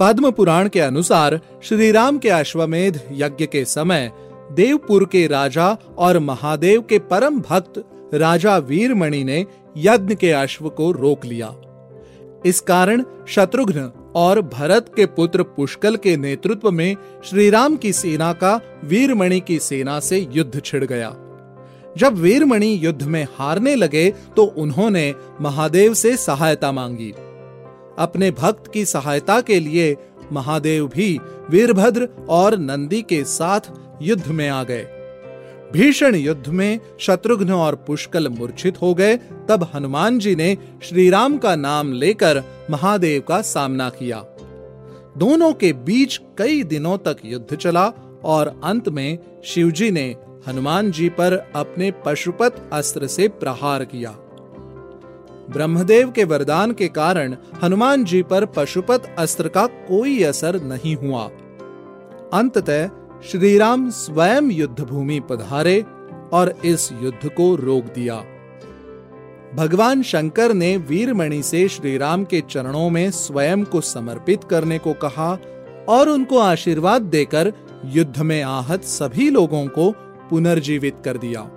पद्म पुराण के अनुसार श्री राम के अश्वमेध यज्ञ के समय देवपुर के राजा और महादेव के परम भक्त राजा वीरमणि ने यज्ञ के अश्व को रोक लिया। इस कारण शत्रुघ्न और भरत के पुत्र पुष्कल के नेतृत्व में श्री राम की सेना का वीरमणि की सेना से युद्ध छिड़ गया। जब वीरमणि युद्ध में हारने लगे तो उन्होंने महादेव से सहायता मांगी। अपने भक्त की सहायता के लिए महादेव भी वीरभद्र और नंदी के साथ युद्ध में आ गए। भीषण युद्ध में शत्रुघ्न और पुष्कल मूर्छित हो गए। तब हनुमान जी ने श्री राम का नाम लेकर महादेव का सामना किया। दोनों के बीच कई दिनों तक युद्ध चला और अंत में शिवजी ने हनुमान जी पर अपने पशुपत अस्त्र से प्रहार किया। ब्रह्मदेव के वरदान के कारण हनुमान जी पर पशुपत अस्त्र का कोई असर नहीं हुआ। अंततः श्री राम स्वयं युद्धभूमि पधारे और इस युद्ध को रोक दिया। भगवान शंकर ने वीरमणि से श्री राम के चरणों में स्वयं को समर्पित करने को कहा और उनको आशीर्वाद देकर युद्ध में आहत सभी लोगों को पुनर्जीवित कर दिया।